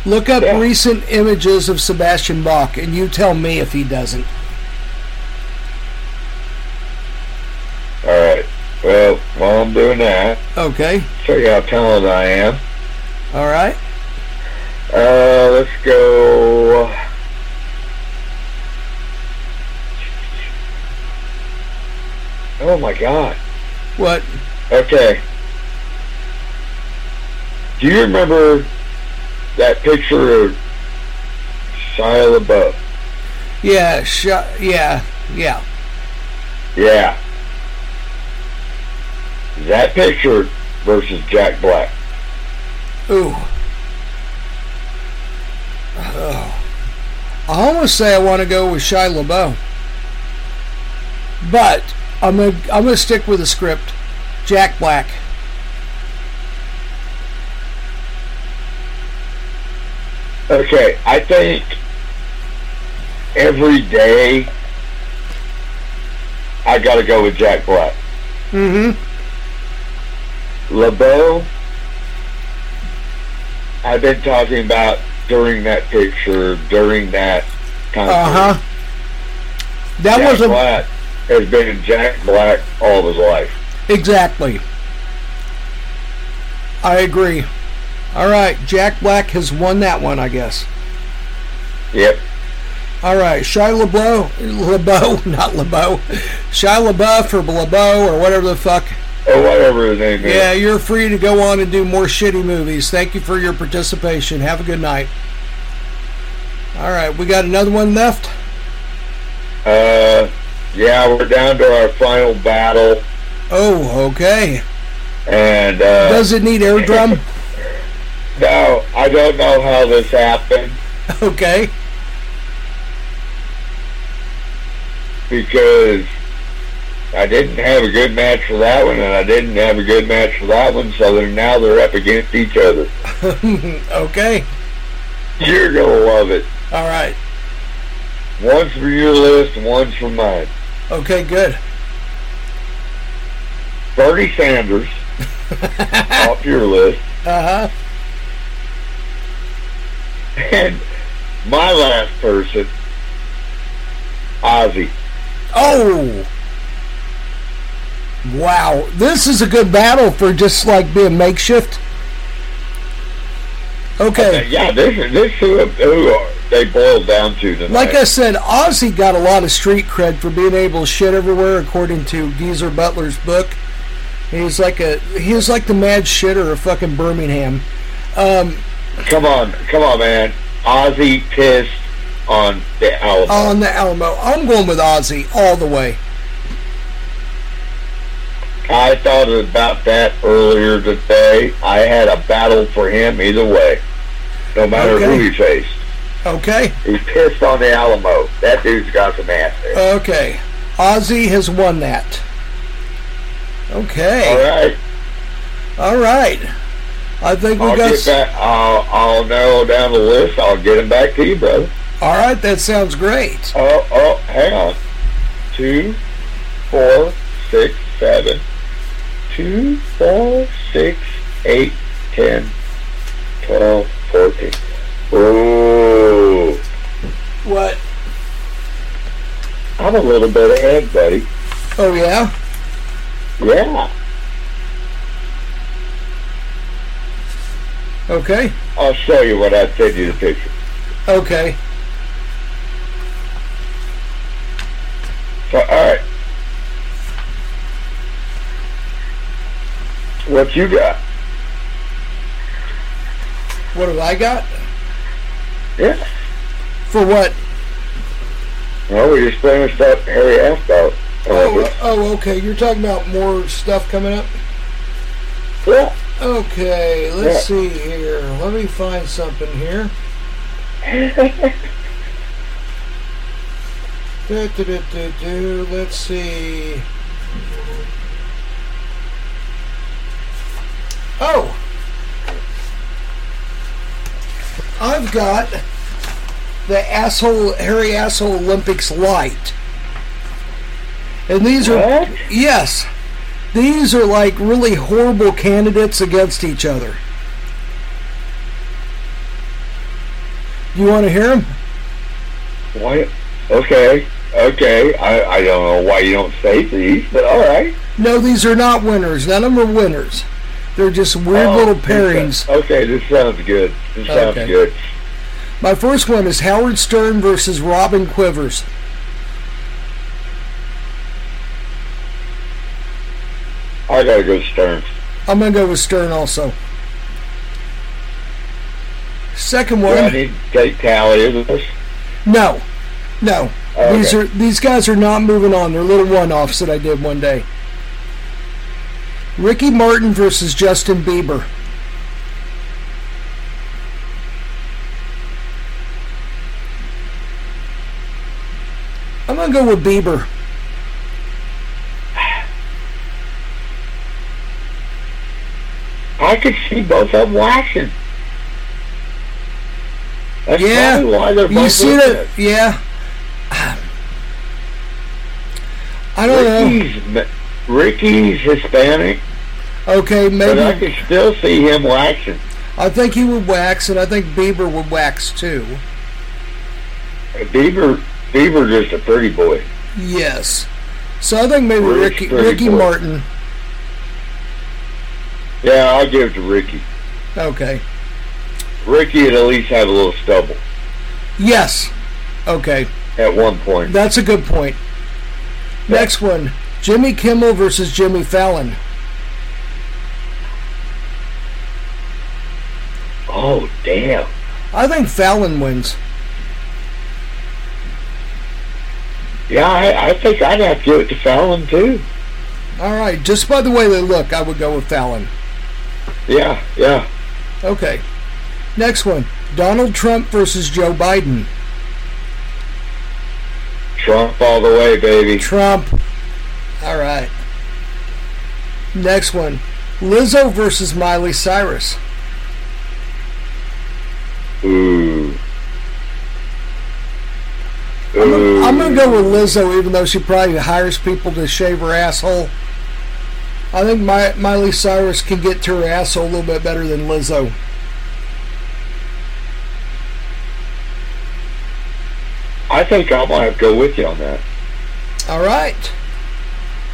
Look up yeah. recent images of Sebastian Bach, and you tell me if he doesn't. All right. Well, while I'm doing that, okay. show you how talented I am. All right. Uh, let's go. Oh my God! What? Okay. Do you remember that picture of Shia LaBeouf? Yeah. Sh- yeah. Yeah. Yeah. That picture versus Jack Black. Ooh. Oh. I almost say I want to go with Shia LaBeouf. But I'm gonna I'm gonna stick with the script. Jack Black. Okay, I think every day I gotta go with Jack Black. Mm-hmm. LeBeau, I've been talking about during that picture, during that concert. Uh huh. That Jack was a. Black has been Jack Black all his life. Exactly. I agree. All right, Jack Black has won that one, I guess. Yep. All right, Shia LaBeouf, LaBeouf, not LaBeouf, Shia LaBeouf or LaBeouf or whatever the fuck. Or whatever his name is. Yeah, you're free to go on and do more shitty movies. Thank you for your participation. Have a good night. All right, we got another one left? Uh, yeah, we're down to our final battle. Oh, okay. And uh, does it need air drum? No, I don't know how this happened. Okay. Because I didn't have a good match for that one, and I didn't have a good match for that one, so they're, now they're up against each other. Okay. You're going to love it. All right. One's for your list, one's for mine. Okay, good. Bernie Sanders, off your list. Uh-huh. And my last person, Ozzy. Oh! Wow, this is a good battle for just like being makeshift. Okay. Yeah, this is this who, who are they boiled down to tonight. Like I said, Ozzy got a lot of street cred for being able to shit everywhere, according to Geezer Butler's book. He's like a he's like the mad shitter of fucking Birmingham. Um, come on, come on, man. Ozzy pissed on the Alamo. On the Alamo, I'm going with Ozzy all the way. I thought about that earlier today. I had a battle for him either way, no matter okay. who he faced. Okay. He pissed on the Alamo. That dude's got some ass there. Okay. Ozzy has won that. Okay. All right. All right. I think we I'll got... Get back, I'll, I'll narrow down the list. I'll get him back to you, brother. All right. That sounds great. Oh, oh, hang on. Two, four, six, seven. Two, four, six, eight, ten, twelve, fourteen. Ooh. What? I'm a little bit ahead, buddy. Oh, yeah? Yeah. Okay. I'll show you what I sent you the picture. Okay. So, all right. What you got? What have I got? Yeah. For what? Well, we just finished up Harry Asbell. Oh, oh, okay. You're talking about more stuff coming up? Yeah. Okay, let's yeah. see here. Let me find something here. do, do, do, do, do. Let's see... Oh, I've got the asshole Harry Asshole Olympics light, And these what? are yes, these are like really horrible candidates against each other. You want to hear them? What? Okay, okay. I, I don't know why you don't say these, but all right. No, these are not winners. None of them are winners. They're just weird oh, little pairings. Okay, this sounds good. This sounds okay. good. My first one is Howard Stern versus Robin Quivers. I gotta go with Stern. I'm gonna go with Stern also. Second one. Do I need to take tally of this? No, no. Okay. These are these guys are not moving on. They're little one-offs that I did one day. Ricky Martin versus Justin Bieber. I'm gonna go with Bieber. I could see both of them watching. That's yeah, why they're both you see that? Yeah. I don't Ricky's, know. Ricky's Hispanic. Okay, maybe. But I could still see him waxing. I think he would wax, and I think Bieber would wax too. Bieber, Bieber, just a pretty boy. Yes. So I think maybe Rich, Ricky, Ricky boy. Martin. Yeah, I'll give it to Ricky. Okay. Ricky would at least have a little stubble. Yes. Okay. At one point. That's a good point. Yeah. Next one. Jimmy Kimmel versus Jimmy Fallon. Oh, damn. I think Fallon wins. Yeah, I, I think I'd have to give it to Fallon, too. All right. Just by the way they look, I would go with Fallon. Yeah, yeah. Okay. Next one, Donald Trump versus Joe Biden. Trump all the way, baby. Trump. All right. Next one, Lizzo versus Miley Cyrus. Ooh. Ooh. I'm going to go with Lizzo, even though she probably hires people to shave her asshole. I think My, Miley Cyrus can get to her asshole a little bit better than Lizzo. I think I might have to go with you on that. All right.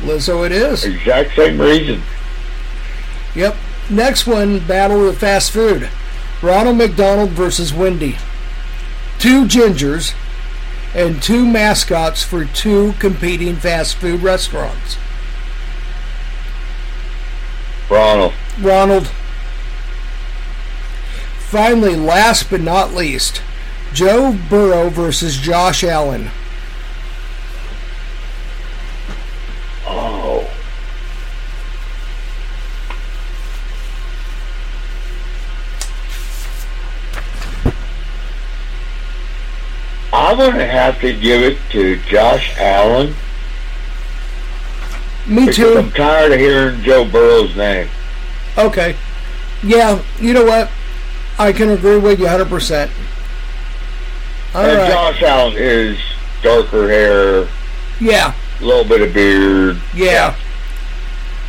Lizzo it is. Exact same reason. Yep. Next one, battle of the fast food. Ronald McDonald versus Wendy. Two gingers and two mascots for two competing fast food restaurants. Ronald. Ronald. Finally, last but not least, Joe Burrow versus Josh Allen. Oh. I'm going to have to give it to Josh Allen. Me because too. I'm tired of hearing Joe Burrow's name. Okay. Yeah, you know what? I can agree with you one hundred percent. All and right. Josh Allen is darker hair. Yeah. A little bit of beard. Yeah.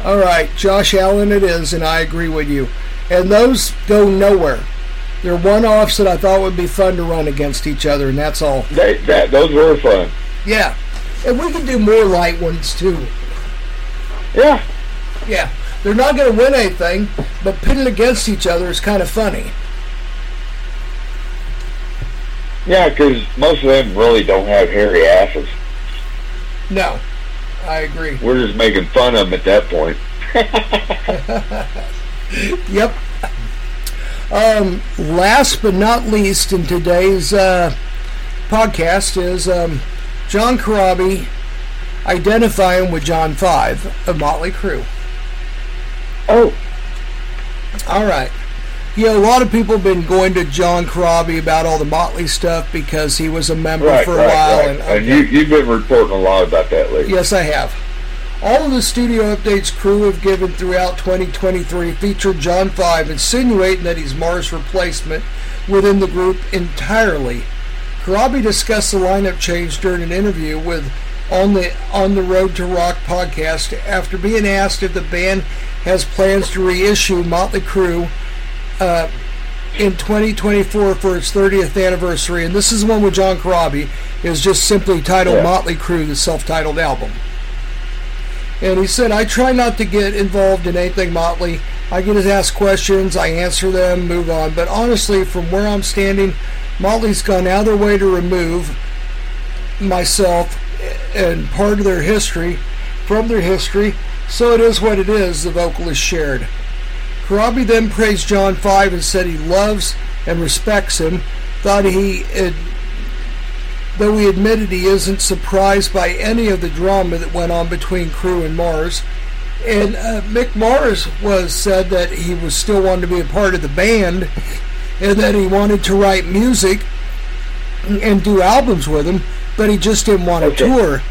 All right. Josh Allen it is, and I agree with you. And those go nowhere. They're one-offs that I thought would be fun to run against each other, and that's all. They, that, those were fun. Yeah. And we can do more light ones, too. Yeah. Yeah. They're not going to win anything, but pitted against each other is kind of funny. Yeah, because most of them really don't have hairy asses. No. I agree. We're just making fun of them at that point. Yep. Um, last but not least in today's uh, podcast is um, John Corabi identifying with John Five of Motley Crue. Oh. All right. You know, a lot of people have been going to John Corabi about all the Motley stuff because he was a member right, for a right, while. Right. And, okay. and you, you've been reporting a lot about that lately. Yes, I have. All of the studio updates Crew have given throughout twenty twenty-three feature John Five insinuating that he's Mars' replacement within the group entirely. Corabi discussed the lineup change during an interview with on the On the Road to Rock podcast after being asked if the band has plans to reissue Motley Crue uh, in twenty twenty-four for its thirtieth anniversary. And this is the one with John Corabi. It was just simply titled yeah. Motley Crue, the self-titled album. And he said, I try not to get involved in anything Motley. I get asked questions, I answer them, move on. But honestly, from where I'm standing, Motley's gone out of their way to remove myself and part of their history from their history, so it is what it is, the vocalist shared. Corabi then praised John Five and said he loves and respects him, thought he had, though he admitted he isn't surprised by any of the drama that went on between Crew and Mars. And uh, Mick Mars was said that he was still wanted to be a part of the band and that he wanted to write music and do albums with him, but he just didn't want to okay. tour.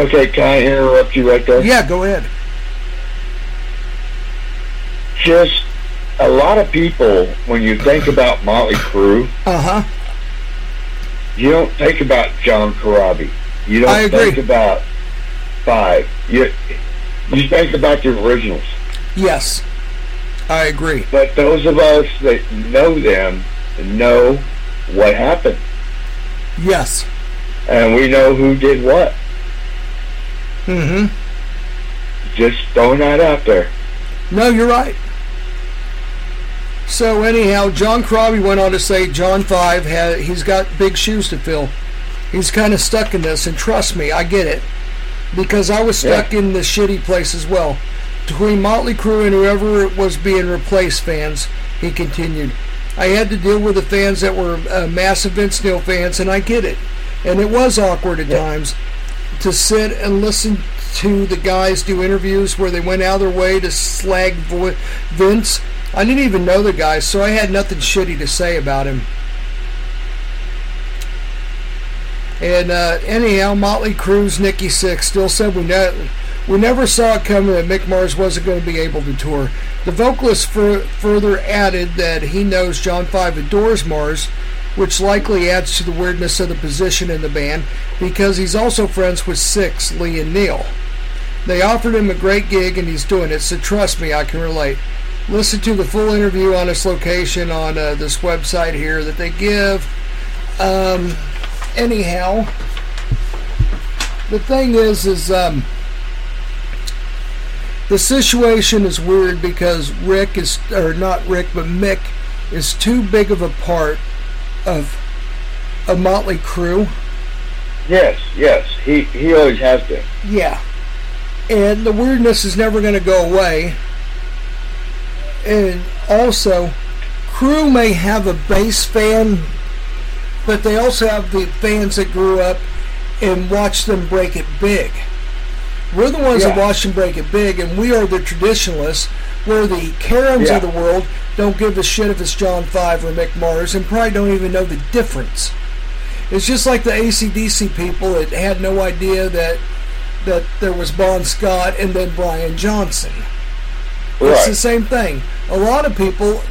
Okay, can I interrupt you right there? Yeah, go ahead. Just a lot of people, when you think about Motley Crue, uh-huh. you don't think about John Corabi. You don't I agree. think about Five. You, you think about the originals. Yes, I agree. But those of us that know them know what happened. Yes. And we know who did what. Mm-hmm. Just throwing that out there. No, you're right. So anyhow, John Corabi went on to say John Five, had, he's got big shoes to fill. He's kind of stuck in this, and trust me, I get it. Because I was stuck yeah. in the shitty place as well. Between Motley Crue and whoever was being replaced fans, he continued. I had to deal with the fans that were uh, massive Vince Neil fans, and I get it. And it was awkward at yeah. times to sit and listen to the guys do interviews where they went out of their way to slag vo- Vince. I didn't even know the guy, so I had nothing shitty to say about him. And uh, anyhow, Motley Crue's Nikki Sixx still said we, ne- we never saw it coming that Mick Mars wasn't going to be able to tour. The vocalist fur- further added that he knows John Five adores Mars, which likely adds to the weirdness of the position in the band, because he's also friends with Sixx, Lee, and Neil. They offered him a great gig, and he's doing it, so trust me, I can relate. Listen to the full interview on this location on uh, this website here that they give. Um... Anyhow, the thing is, is um, the situation is weird because Rick is, or not Rick, but Mick is too big of a part of a Motley Crue. Yes, yes, he he always has been. Yeah, and the weirdness is never going to go away. And also, Crue may have a bass fan. But they also have the fans that grew up and watched them break it big. We're the ones yeah. that watched them break it big, and we are the traditionalists. We're the Karens yeah. of the world, don't give a shit if it's John Five or Mick Mars, and probably don't even know the difference. It's just like the A C D C people that had no idea that that there was Bon Scott and then Brian Johnson. Right. It's the same thing. A lot of people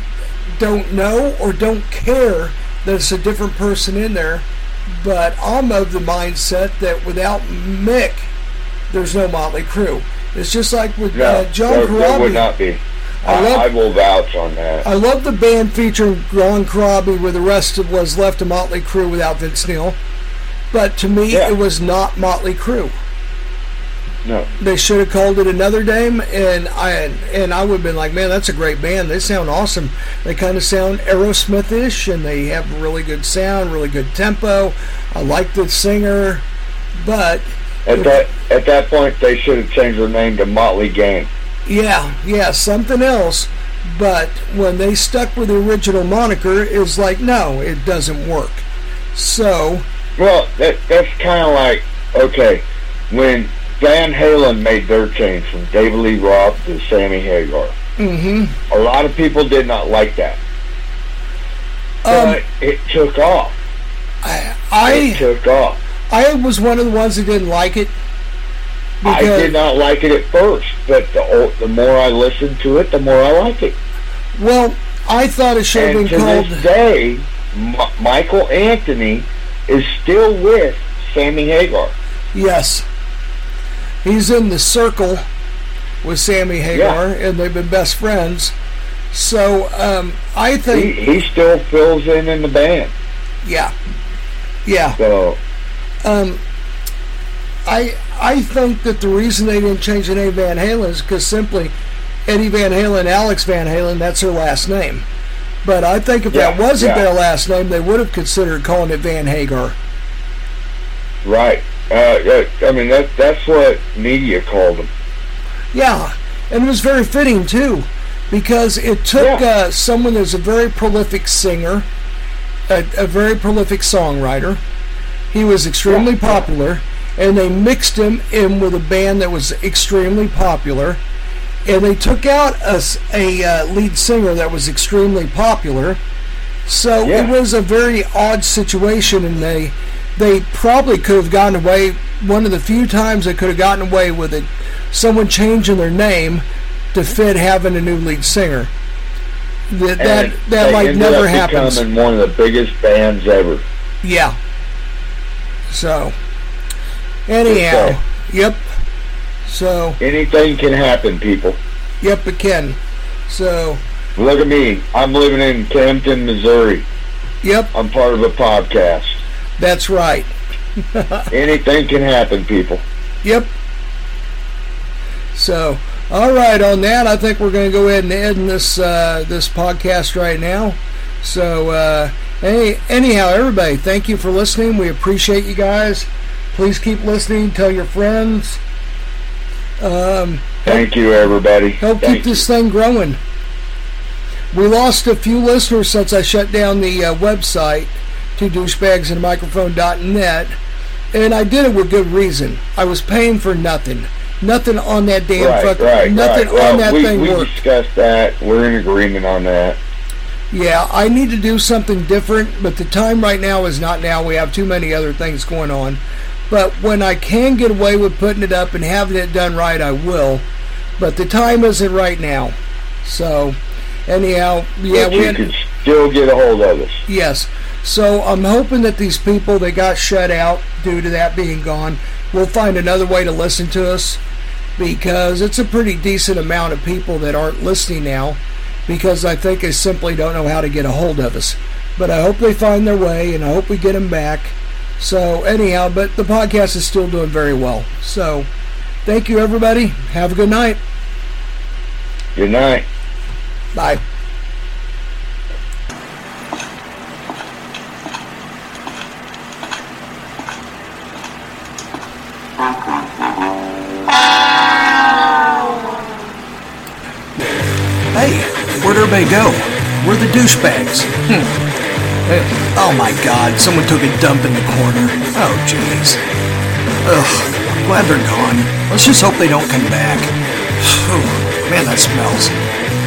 don't know or don't care that it's a different person in there, but I'm of the mindset that without Mick, there's no Motley Crue. It's just like with no, uh, John there, Corabi. There would not be. I, I, love, I will vouch on that. I love the band featuring John Corabi where the rest of was left of Motley Crue without Vince Neil, but to me, yeah. it was not Motley Crue. No. They should have called it another name, and I and I would have been like, man, that's a great band. They sound awesome. They kind of sound Aerosmith-ish, and they have a really good sound, really good tempo. I like the singer, but at it, that at that point, they should have changed their name to Motley Gang. Yeah, yeah, something else. But when they stuck with the original moniker, it was like, no, it doesn't work. So, well, that that's kind of like okay when Van Halen made their change from David Lee Roth to Sammy Hagar. Mm-hmm. A lot of people did not like that. But um, it took off. I, I It took off. I was one of the ones that didn't like it. I did not like it at first, but the the more I listened to it, the more I liked it. Well, I thought it should have been called... And to this day, M- Michael Anthony is still with Sammy Hagar. Yes. He's in The Circle with Sammy Hagar, yeah. and they've been best friends. So um, I think... He, he still fills in in the band. Yeah. Yeah. So... Um, I I think that the reason they didn't change the name Van Halen is because simply Eddie Van Halen, Alex Van Halen, that's their last name. But I think if yeah, that wasn't yeah. their last name, they would have considered calling it Van Hagar. Right. Uh, I mean, that that's what media called them. Yeah. And it was very fitting, too, because it took yeah. uh, someone that's a very prolific singer, a, a very prolific songwriter. He was extremely yeah. popular. And they mixed him in with a band that was extremely popular. And they took out a, a uh, lead singer that was extremely popular. So yeah. it was a very odd situation. And they they probably could have gotten away, one of the few times they could have gotten away with it, someone changing their name to fit having a new lead singer. That, that, that like never happens. They ended up becoming one of the biggest bands ever. Yeah. So... Anyhow, so, yep. So anything can happen, people. Yep, it can. So look at me. I'm living in Camden, Missouri. Yep. I'm part of a podcast. That's right. Anything can happen, people. Yep. So, all right. On that, I think we're going to go ahead and end this uh, this podcast right now. So, uh, any, anyhow, everybody, thank you for listening. We appreciate you guys. Please keep listening. Tell your friends. Um, Thank help, you, everybody. Help Thank keep you. This thing growing. We lost a few listeners since I shut down the uh, website, two douchebags and microphone dot net, and I did it with good reason. I was paying for nothing. Nothing on that damn right, fucking... Right, nothing right. on well, that we, thing we worked. We discussed that. We're in agreement on that. Yeah, I need to do something different, but the time right now is not now. We have too many other things going on. But when I can get away with putting it up and having it done right, I will. But the time isn't right now. So, anyhow, yeah, but you we had, can still get a hold of us. Yes. So I'm hoping that these people that got shut out due to that being gone will find another way to listen to us, because it's a pretty decent amount of people that aren't listening now, because I think they simply don't know how to get a hold of us. But I hope they find their way, and I hope we get them back. So, anyhow, but the podcast is still doing very well. So, thank you, everybody. Have a good night. Good night. Bye. Hey, where'd everybody go? We're the douchebags. Hmm. Oh my god, someone took a dump in the corner. Oh jeez. Ugh, glad they're gone. Let's just hope they don't come back. Man, that smells.